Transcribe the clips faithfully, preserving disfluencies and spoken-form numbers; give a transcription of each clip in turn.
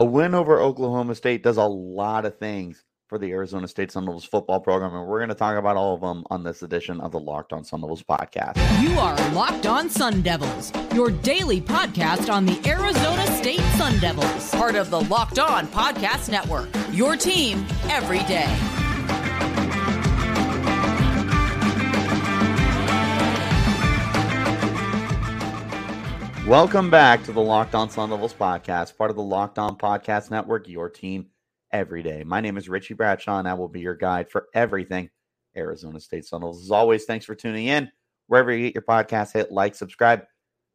a win over Oklahoma State does a lot of things for the Arizona State Sun Devils football program, and we're going to talk about all of them on this edition of the Locked On Sun Devils podcast. You are Locked On Sun Devils, your daily podcast on the Arizona State Sun Devils, part of the Locked On Podcast Network, your team every day. Welcome back to the Locked On Sun Devils podcast, part of the Locked On Podcast Network, your team every day. My name is Richie Bradshaw, and I will be your guide for everything Arizona State Sun Devils. As always, thanks for tuning in. Wherever you get your podcast, hit like, subscribe,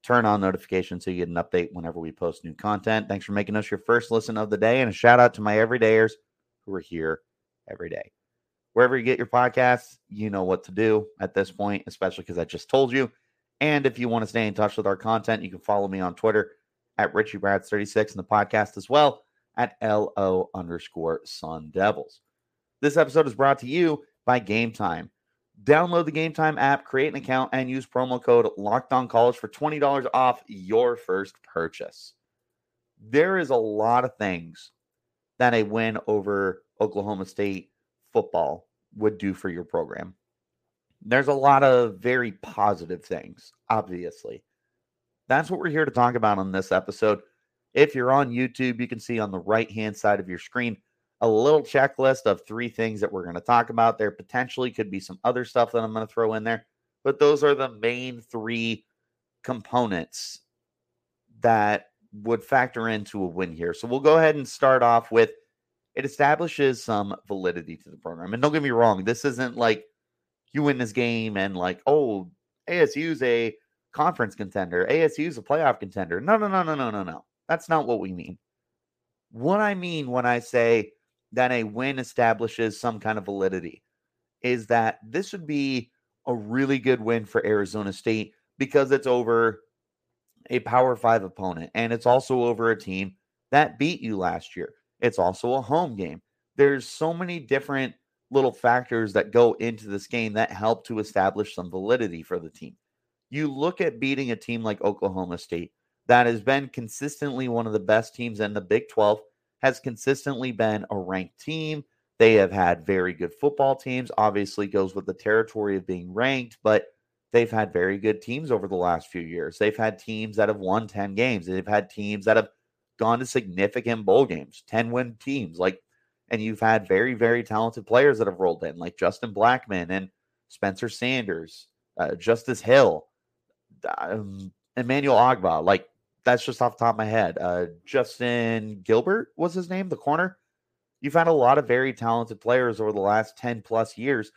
turn on notifications so you get an update whenever we post new content. Thanks for making us your first listen of the day, and a shout-out to my everydayers who are here every day. Wherever you get your podcasts, you know what to do at this point, especially because I just told you. And if you want to stay in touch with our content, you can follow me on Twitter at Richie Brads thirty-six and the podcast as well at L O underscore Sun Devils. This episode is brought to you by Game Time. Download the Game Time app, create an account, and use promo code LOCKEDONCollege for twenty dollars off your first purchase. There is a lot of things that a win over Oklahoma State football would do for your program. There's a lot of very positive things, obviously. That's what we're here to talk about on this episode. If you're on YouTube, you can see on the right-hand side of your screen a little checklist of three things that we're going to talk about. There potentially could be some other stuff that I'm going to throw in there, but those are the main three components that would factor into a win here. So we'll go ahead and start off with it establishes some validity to the program. And don't get me wrong, this isn't like, you win this game and like, oh, A S U's a conference contender. A S U's a playoff contender. No, no, no, no, no, no, no. That's not what we mean. What I mean when I say that a win establishes some kind of validity is that this would be a really good win for Arizona State because it's over a Power Five opponent. And it's also over a team that beat you last year. It's also a home game. There's so many different little factors that go into this game that help to establish some validity for the team. You look at beating a team like Oklahoma State that has been consistently one of the best teams in the Big twelve, has consistently been a ranked team. They have had very good football teams, obviously goes with the territory of being ranked, but they've had very good teams over the last few years. They've had teams that have won ten games. They've had teams that have gone to significant bowl games, ten-win teams. Like, And you've had very, very talented players that have rolled in, like Justin Blackmon and Spencer Sanders, uh, Justice Hill, um, Emmanuel Ogbah. Like, that's just off the top of my head. Uh, Justin Gilbert was his name, the corner. You've had a lot of very talented players over the last ten plus years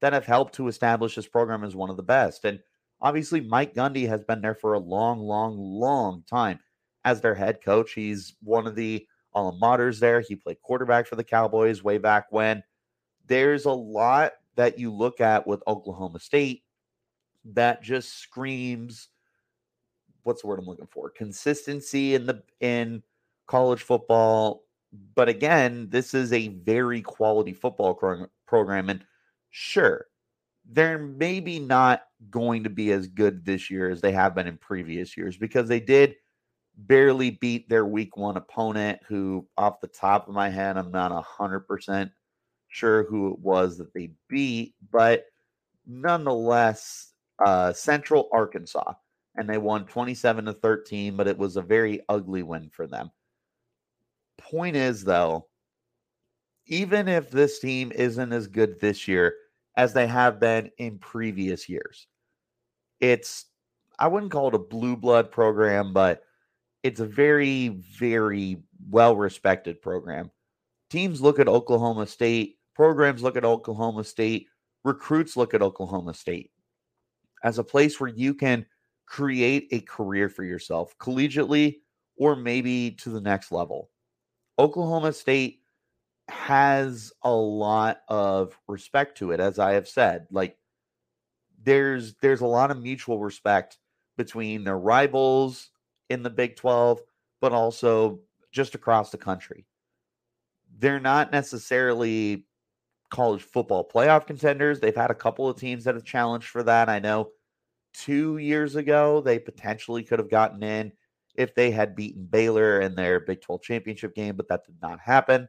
that have helped to establish this program as one of the best. And obviously, Mike Gundy has been there for a long, long, long time as their head coach. He's one of the alma maters there. He played quarterback for the Cowboys way back when. There's a lot that you look at with Oklahoma State that just screams, what's the word I'm looking for? Consistency in the in college football. But again, this is a very quality football program. And sure, they're maybe not going to be as good this year as they have been in previous years because they did barely beat their week one opponent who, off the top of my head, I'm not one hundred percent sure who it was that they beat, but nonetheless, uh, Central Arkansas, and they won twenty-seven to thirteen, but it was a very ugly win for them. Point is, though, even if this team isn't as good this year as they have been in previous years, it's, I wouldn't call it a blue blood program, but it's a very, very well-respected program. Teams look at Oklahoma State. Programs look at Oklahoma State. Recruits look at Oklahoma State as a place where you can create a career for yourself collegiately or maybe to the next level. Oklahoma State has a lot of respect to it, as I have said. Like, there's, there's a lot of mutual respect between their rivals in the Big twelve, but also just across the country. They're not necessarily college football playoff contenders. They've had a couple of teams that have challenged for that. I know two years ago, they potentially could have gotten in if they had beaten Baylor in their Big twelve championship game, but that did not happen.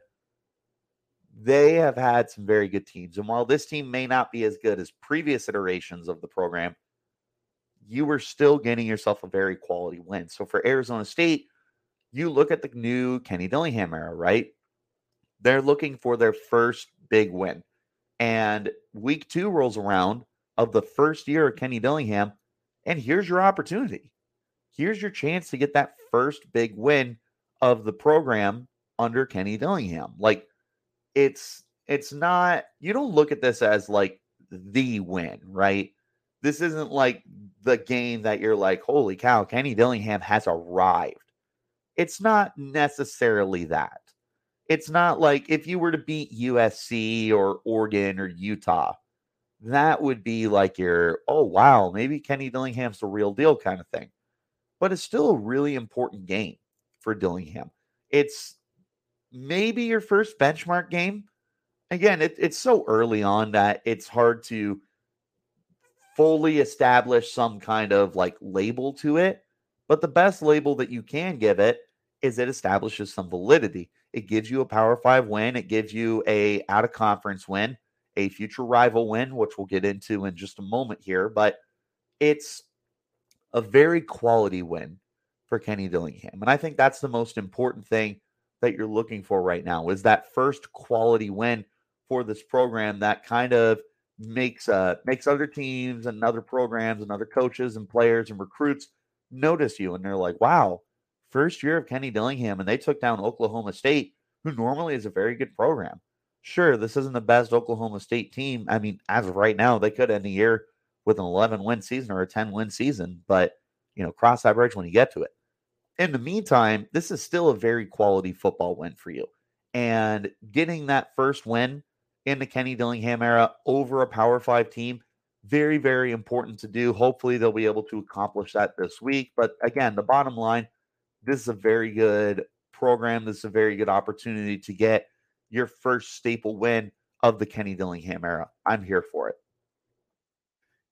They have had some very good teams. And while this team may not be as good as previous iterations of the program, you were still getting yourself a very quality win. So for Arizona State, you look at the new Kenny Dillingham era, right? They're looking for their first big win. And week two rolls around of the first year of Kenny Dillingham, and here's your opportunity. Here's your chance to get that first big win of the program under Kenny Dillingham. Like, it's it's not, you don't look at this as like the win, right? This isn't like the game that you're like, holy cow, Kenny Dillingham has arrived. It's not necessarily that. It's not like if you were to beat U S C or Oregon or Utah, that would be like your, oh, wow, maybe Kenny Dillingham's the real deal kind of thing. But it's still a really important game for Dillingham. It's maybe your first benchmark game. Again, it, it's so early on that it's hard to fully establish some kind of like label to it. But the best label that you can give it is it establishes some validity. It gives you a Power Five win. It gives you a out-of-conference win, a future rival win, which we'll get into in just a moment here. But it's a very quality win for Kenny Dillingham. And I think that's the most important thing that you're looking for right now is that first quality win for this program that kind of makes uh, makes other teams and other programs and other coaches and players and recruits notice you. And they're like, wow, first year of Kenny Dillingham, and they took down Oklahoma State, who normally is a very good program. Sure, this isn't the best Oklahoma State team. I mean, as of right now, they could end the year with an eleven-win season or a ten-win season, but, you know, cross that bridge when you get to it. In the meantime, this is still a very quality football win for you. And getting that first win in the Kenny Dillingham era over a Power Five team, very, very important to do. Hopefully they'll be able to accomplish that this week. But again, the bottom line, this is a very good program. This is a very good opportunity to get your first staple win of the Kenny Dillingham era. I'm here for it.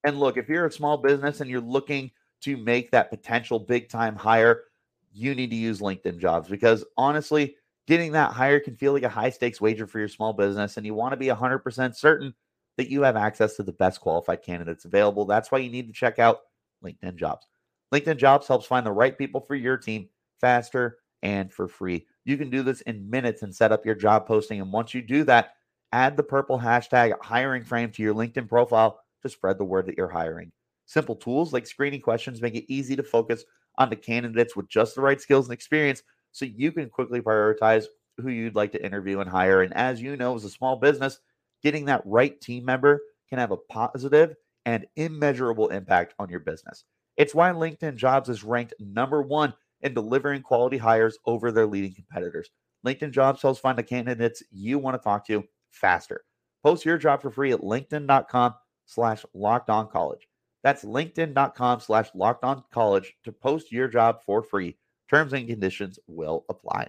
And look, if you're a small business and you're looking to make that potential big-time hire, you need to use LinkedIn Jobs because, honestly, getting that hire can feel like a high-stakes wager for your small business, and you want to be one hundred percent certain that you have access to the best qualified candidates available. That's why you need to check out LinkedIn Jobs. LinkedIn Jobs helps find the right people for your team faster and for free. You can do this in minutes and set up your job posting, and once you do that, add the purple hashtag hiring frame to your LinkedIn profile to spread the word that you're hiring. Simple tools like screening questions make it easy to focus on the candidates with just the right skills and experience so you can quickly prioritize who you'd like to interview and hire. And as you know, as a small business, getting that right team member can have a positive and immeasurable impact on your business. It's why LinkedIn Jobs is ranked number one in delivering quality hires over their leading competitors. LinkedIn Jobs helps find the candidates you want to talk to faster. Post your job for free at linkedin.com slash locked on college. That's linkedin.com slash locked on college to post your job for free. Terms and conditions will apply.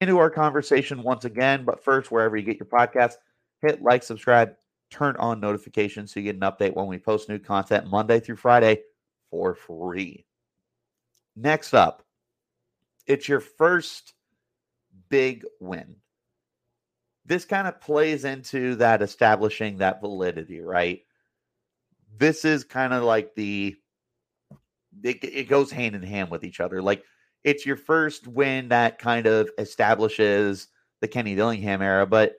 Into our conversation once again, but first, wherever you get your podcast, hit like, subscribe, turn on notifications so you get an update when we post new content Monday through Friday for free. Next up, it's your first big win. This kind of plays into that establishing that validity, right? This is kind of like the, it, it goes hand in hand with each other. Like, it's your first win that kind of establishes the Kenny Dillingham era, but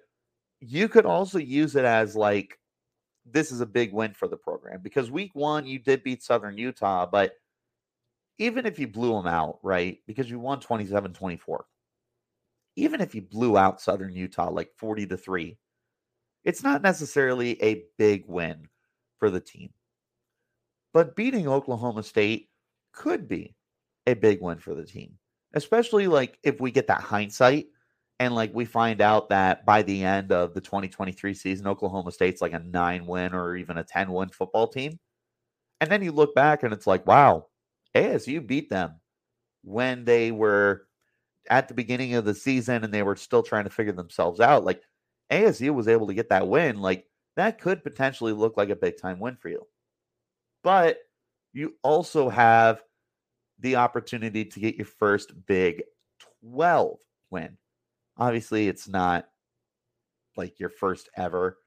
you could also use it as like, this is a big win for the program because week one, you did beat Southern Utah, but even if you blew them out, right? Because you won twenty-seven twenty-four, even if you blew out Southern Utah, like forty to three, it's not necessarily a big win for the team. But beating Oklahoma State could be a big win for the team, especially like if we get that hindsight and like we find out that by the end of the twenty twenty-three season, Oklahoma State's like a nine win or even a ten win football team. And then you look back and it's like, wow, A S U beat them when they were at the beginning of the season and they were still trying to figure themselves out. Like A S U was able to get that win. Like, that could potentially look like a big time win for you. But you also have the opportunity to get your first Big twelve win. Obviously, it's not like your first ever.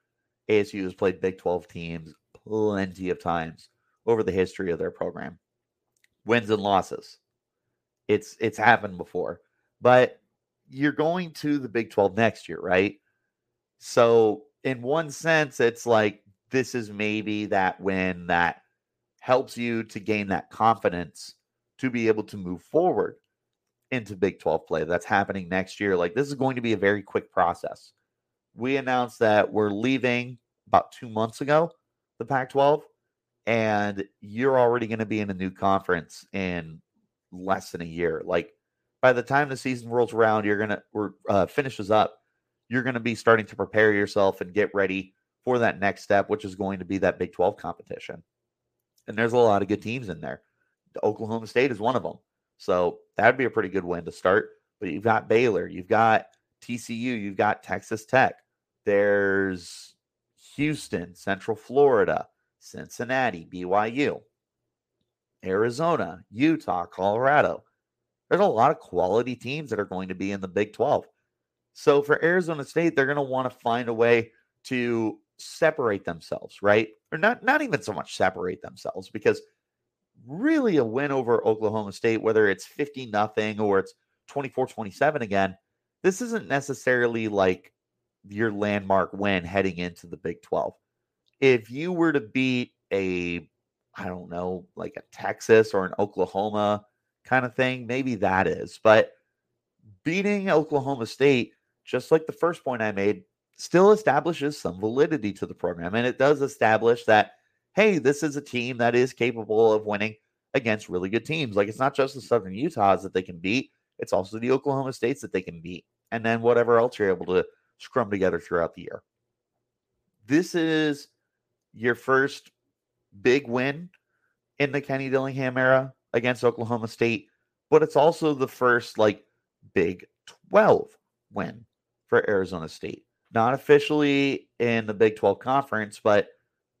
A S U has played Big twelve teams plenty of times over the history of their program. Wins and losses. It's it's happened before. But you're going to the Big twelve next year, right? So in one sense, it's like this is maybe that win that helps you to gain that confidence to be able to move forward into Big twelve play. That's happening next year. Like, this is going to be a very quick process. We announced that we're leaving about two months ago, the Pac twelve, and you're already going to be in a new conference in less than a year. Like, by the time the season rolls around, you're going to, or uh, finishes up, you're going to be starting to prepare yourself and get ready for that next step, which is going to be that Big twelve competition. And there's a lot of good teams in there. Oklahoma State is one of them. So that'd be a pretty good win to start. But you've got Baylor, you've got T C U, you've got Texas Tech. There's Houston, Central Florida, Cincinnati, B Y U, Arizona, Utah, Colorado. There's a lot of quality teams that are going to be in the Big twelve. So for Arizona State, they're going to want to find a way to separate themselves, right? Or not, not even so much separate themselves, because really a win over Oklahoma State, whether it's fifty nothing or it's twenty-four twenty-seven again, this isn't necessarily like your landmark win heading into the Big twelve. If you were to beat a, I don't know, like a Texas or an Oklahoma kind of thing, maybe that is. But beating Oklahoma State, just like the first point I made, still establishes some validity to the program. And it does establish that, hey, this is a team that is capable of winning against really good teams. Like, it's not just the Southern Utahs that they can beat. It's also the Oklahoma States that they can beat. And then whatever else you're able to scrum together throughout the year. This is your first big win in the Kenny Dillingham era against Oklahoma State. But it's also the first, like, Big twelve win for Arizona State. Not officially in the Big twelve conference, but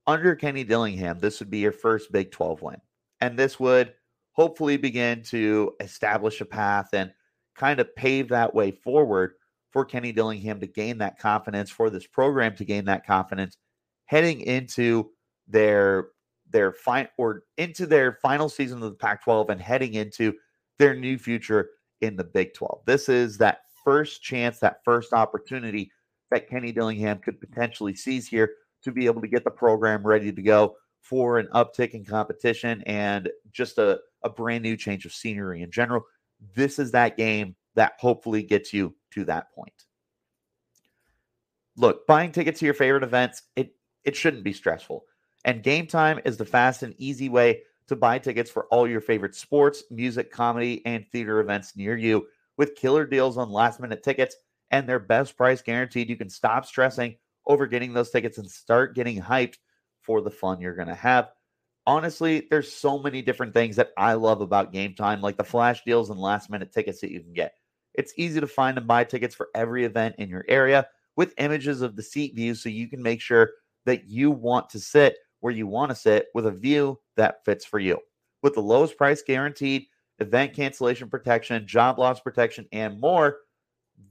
under Kenny Dillingham, this would be your first Big twelve win. And this would hopefully begin to establish a path and kind of pave that way forward for Kenny Dillingham to gain that confidence, for this program to gain that confidence heading into their their final or into their final season of the Pac twelve and heading into their new future in the Big twelve. This is that first chance, that first opportunity that Kenny Dillingham could potentially seize here to be able to get the program ready to go for an uptick in competition and just a, a brand new change of scenery in general. This is that game that hopefully gets you to that point. Look, buying tickets to your favorite events, it, it shouldn't be stressful. And Game Time is the fast and easy way to buy tickets for all your favorite sports, music, comedy, and theater events near you, with killer deals on last-minute tickets and their best price guaranteed. You can stop stressing over getting those tickets and start getting hyped for the fun you're going to have. Honestly, there's so many different things that I love about Game Time, like the flash deals and last-minute tickets that you can get. It's easy to find and buy tickets for every event in your area with images of the seat view, so you can make sure that you want to sit where you want to sit with a view that fits for you. With the lowest price guaranteed, event cancellation protection, job loss protection, and more,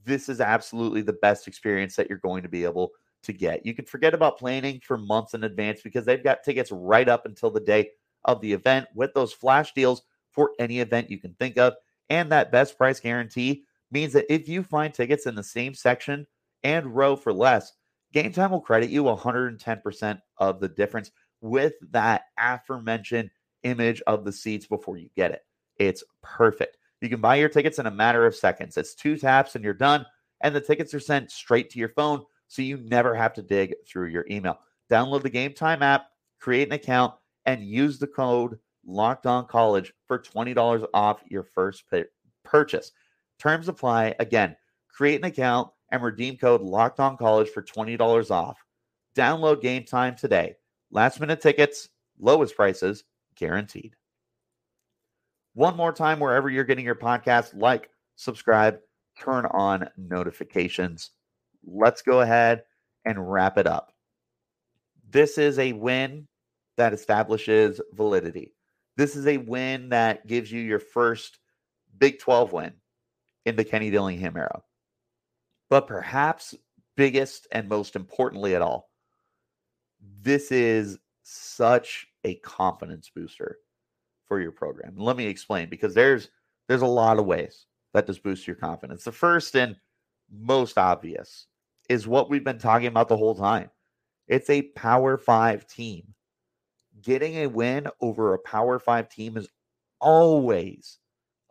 this is absolutely the best experience that you're going to be able to get. You can forget about planning for months in advance because they've got tickets right up until the day of the event with those flash deals for any event you can think of. And that best price guarantee means that if you find tickets in the same section and row for less, Game Time will credit you one hundred ten percent of the difference with that aforementioned image of the seats before you get it. It's perfect. You can buy your tickets in a matter of seconds. It's two taps and you're done, and the tickets are sent straight to your phone, so you never have to dig through your email. Download the Game Time app, create an account, and use the code LOCKEDONCOLLEGE for twenty dollars off your first purchase. Terms apply. Again, create an account and redeem code LOCKEDONCOLLEGE for twenty dollars off. Download Game Time today. Last minute tickets, lowest prices, guaranteed. One more time, wherever you're getting your podcast, like, subscribe, turn on notifications. Let's go ahead and wrap it up. This is a win that establishes validity. This is a win that gives you your first Big twelve win in the Kenny Dillingham era. But perhaps biggest and most importantly at all, this is such a confidence booster for your program. Let me explain, because there's there's a lot of ways that this boosts your confidence. The first and most obvious is what we've been talking about the whole time. It's a Power Five team. Getting a win over a Power Five team is always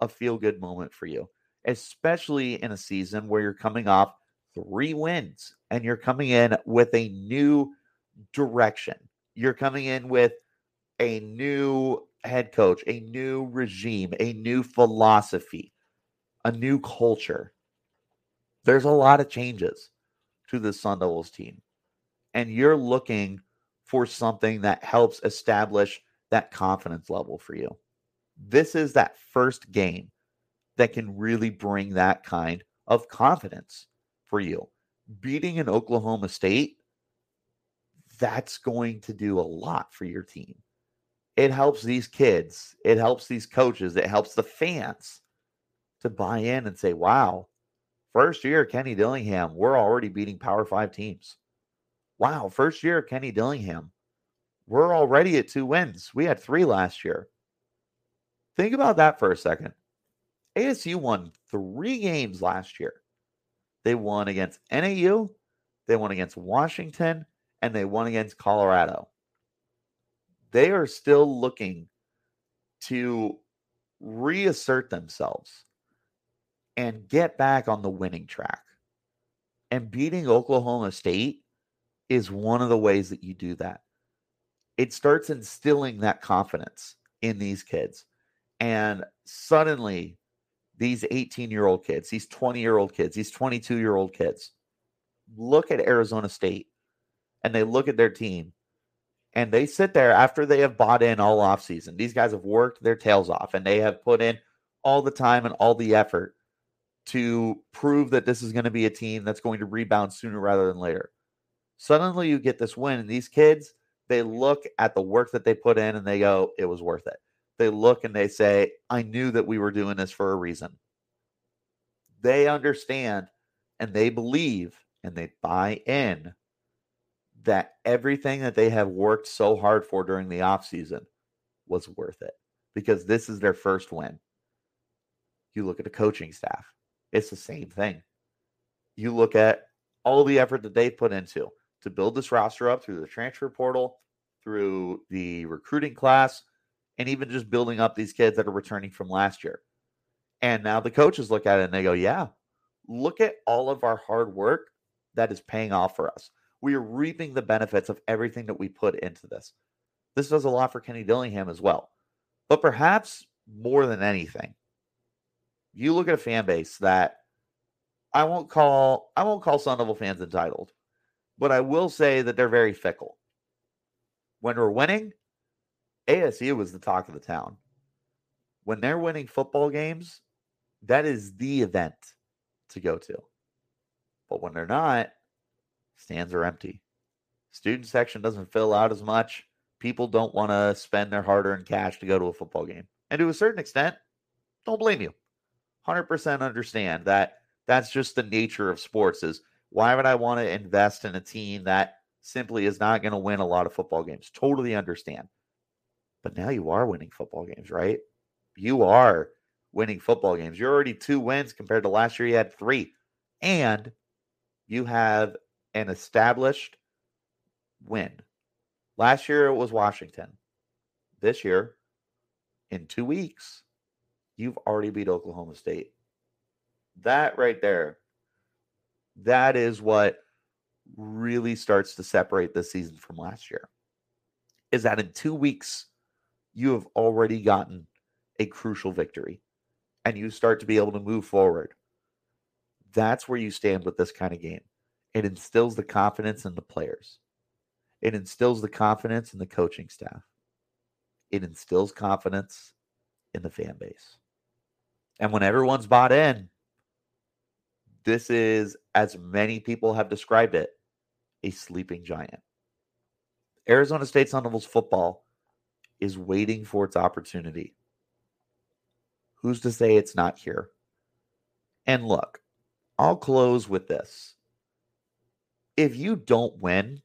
a feel-good moment for you, especially in a season where you're coming off three wins and you're coming in with a new direction. You're coming in with a new head coach, a new regime, a new philosophy, a new culture. There's a lot of changes to the Sun Devils team, and you're looking for something that helps establish that confidence level for you. This is that first game that can really bring that kind of confidence for you. Beating an Oklahoma State, that's going to do a lot for your team. It helps these kids. It helps these coaches. It helps the fans to buy in and say, wow, first year Kenny Dillingham, we're already beating Power Five teams. Wow, first year Kenny Dillingham, we're already at two wins. We had three last year. Think about that for a second. A S U won three games last year. They won against N A U, they won against Washington, and they won against Colorado. They are still looking to reassert themselves and get back on the winning track. And beating Oklahoma State is one of the ways that you do that. It starts instilling that confidence in these kids. And suddenly, these eighteen-year-old kids, these twenty-year-old kids, these twenty-two-year-old kids look at Arizona State and they look at their team and they sit there after they have bought in all offseason. These guys have worked their tails off and they have put in all the time and all the effort to prove that this is going to be a team that's going to rebound sooner rather than later. Suddenly you get this win, and these kids, they look at the work that they put in and they go, it was worth it. They look and they say, I knew that we were doing this for a reason. They understand and they believe and they buy in that everything that they have worked so hard for during the offseason was worth it, because this is their first win. You look at the coaching staff, it's the same thing. You look at all the effort that they put into to build this roster up through the transfer portal, through the recruiting class, and even just building up these kids that are returning from last year. And now the coaches look at it and they go, yeah, look at all of our hard work that is paying off for us. We are reaping the benefits of everything that we put into this. This does a lot for Kenny Dillingham as well. But perhaps more than anything, you look at a fan base that I won't call, I won't call Sun Devil fans entitled, but I will say that they're very fickle. When we're winning, A S U was the talk of the town. When they're winning football games, that is the event to go to. But when they're not, stands are empty. Student section doesn't fill out as much. People don't want to spend their hard-earned cash to go to a football game. And to a certain extent, don't blame you. one hundred percent understand that that's just the nature of sports. Is why would I want to invest in a team that simply is not going to win a lot of football games? Totally understand. But now you are winning football games, right? You are winning football games. You're already two wins compared to last year. You had three. And you have an established win. Last year it was Washington. This year, in two weeks, you've already beat Oklahoma State. That right there, that is what really starts to separate this season from last year, is that in two weeks, you have already gotten a crucial victory and you start to be able to move forward. That's where you stand with this kind of game. It instills the confidence in the players. It instills the confidence in the coaching staff. It instills confidence in the fan base. And when everyone's bought in, this is, as many people have described it, a sleeping giant. Arizona State Sun Devils football is waiting for its opportunity. Who's to say it's not here? And look, I'll close with this. If you don't win,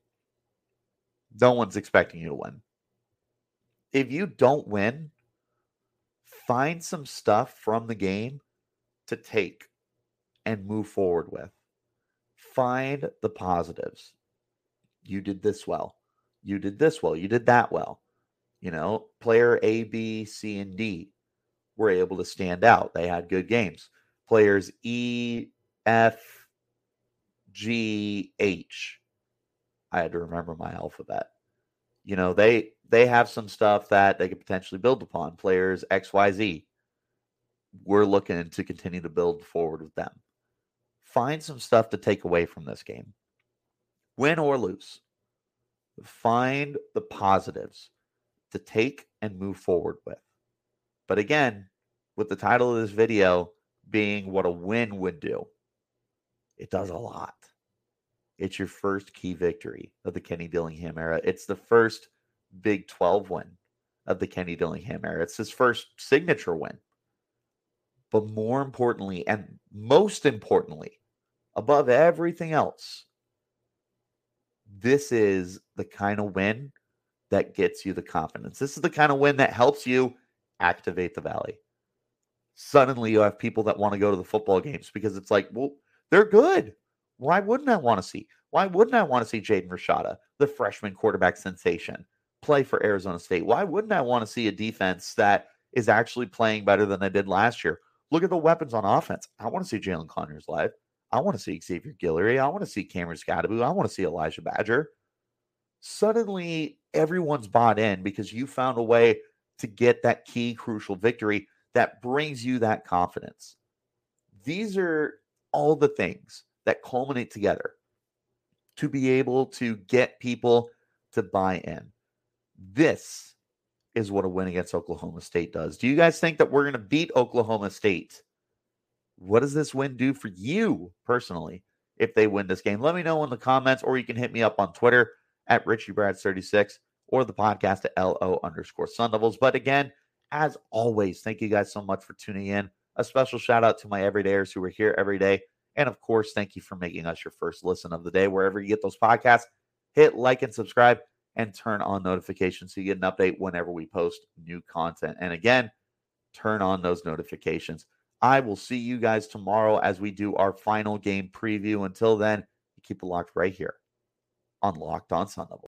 no one's expecting you to win. If you don't win, find some stuff from the game to take and move forward with. Find the positives. You did this well. You did this well. You did that well. You know, player A, B, C, and D were able to stand out. They had good games. Players E, F, G, H. I had to remember my alphabet. You know, they they have some stuff that they could potentially build upon. Players X, Y, Z. We're looking to continue to build forward with them. Find some stuff to take away from this game. Win or lose. Find the positives to take and move forward with. But again, with the title of this video being what a win would do, it does a lot. It's your first key victory of the Kenny Dillingham era. It's the first Big twelve win of the Kenny Dillingham era. It's his first signature win. But more importantly, and most importantly, above everything else, this is the kind of win that gets you the confidence. This is the kind of win that helps you activate the Valley. Suddenly you have people that want to go to the football games because it's like, well, they're good. Why wouldn't I want to see? Why wouldn't I want to see Jaden Rashada, the freshman quarterback sensation, play for Arizona State? Why wouldn't I want to see a defense that is actually playing better than they did last year? Look at the weapons on offense. I want to see Jalen Conners live. I want to see Xavier Guillory. I want to see Cameron Scadaboo. I want to see Elijah Badger. Suddenly, everyone's bought in because you found a way to get that key, crucial victory that brings you that confidence. These are all the things that culminate together to be able to get people to buy in. This is what a win against Oklahoma State does. Do you guys think that we're going to beat Oklahoma State? What does this win do for you personally if they win this game? Let me know in the comments, or you can hit me up on Twitter at Richie Brads thirty-six or the podcast at L O underscore Sun Devils. But again, as always, thank you guys so much for tuning in. A special shout out to my everydayers who are here every day. And of course, thank you for making us your first listen of the day. Wherever you get those podcasts, hit like and subscribe and turn on notifications so you get an update whenever we post new content. And again, turn on those notifications. I will see you guys tomorrow as we do our final game preview. Until then, keep it locked right here on Locked On Sun Devils.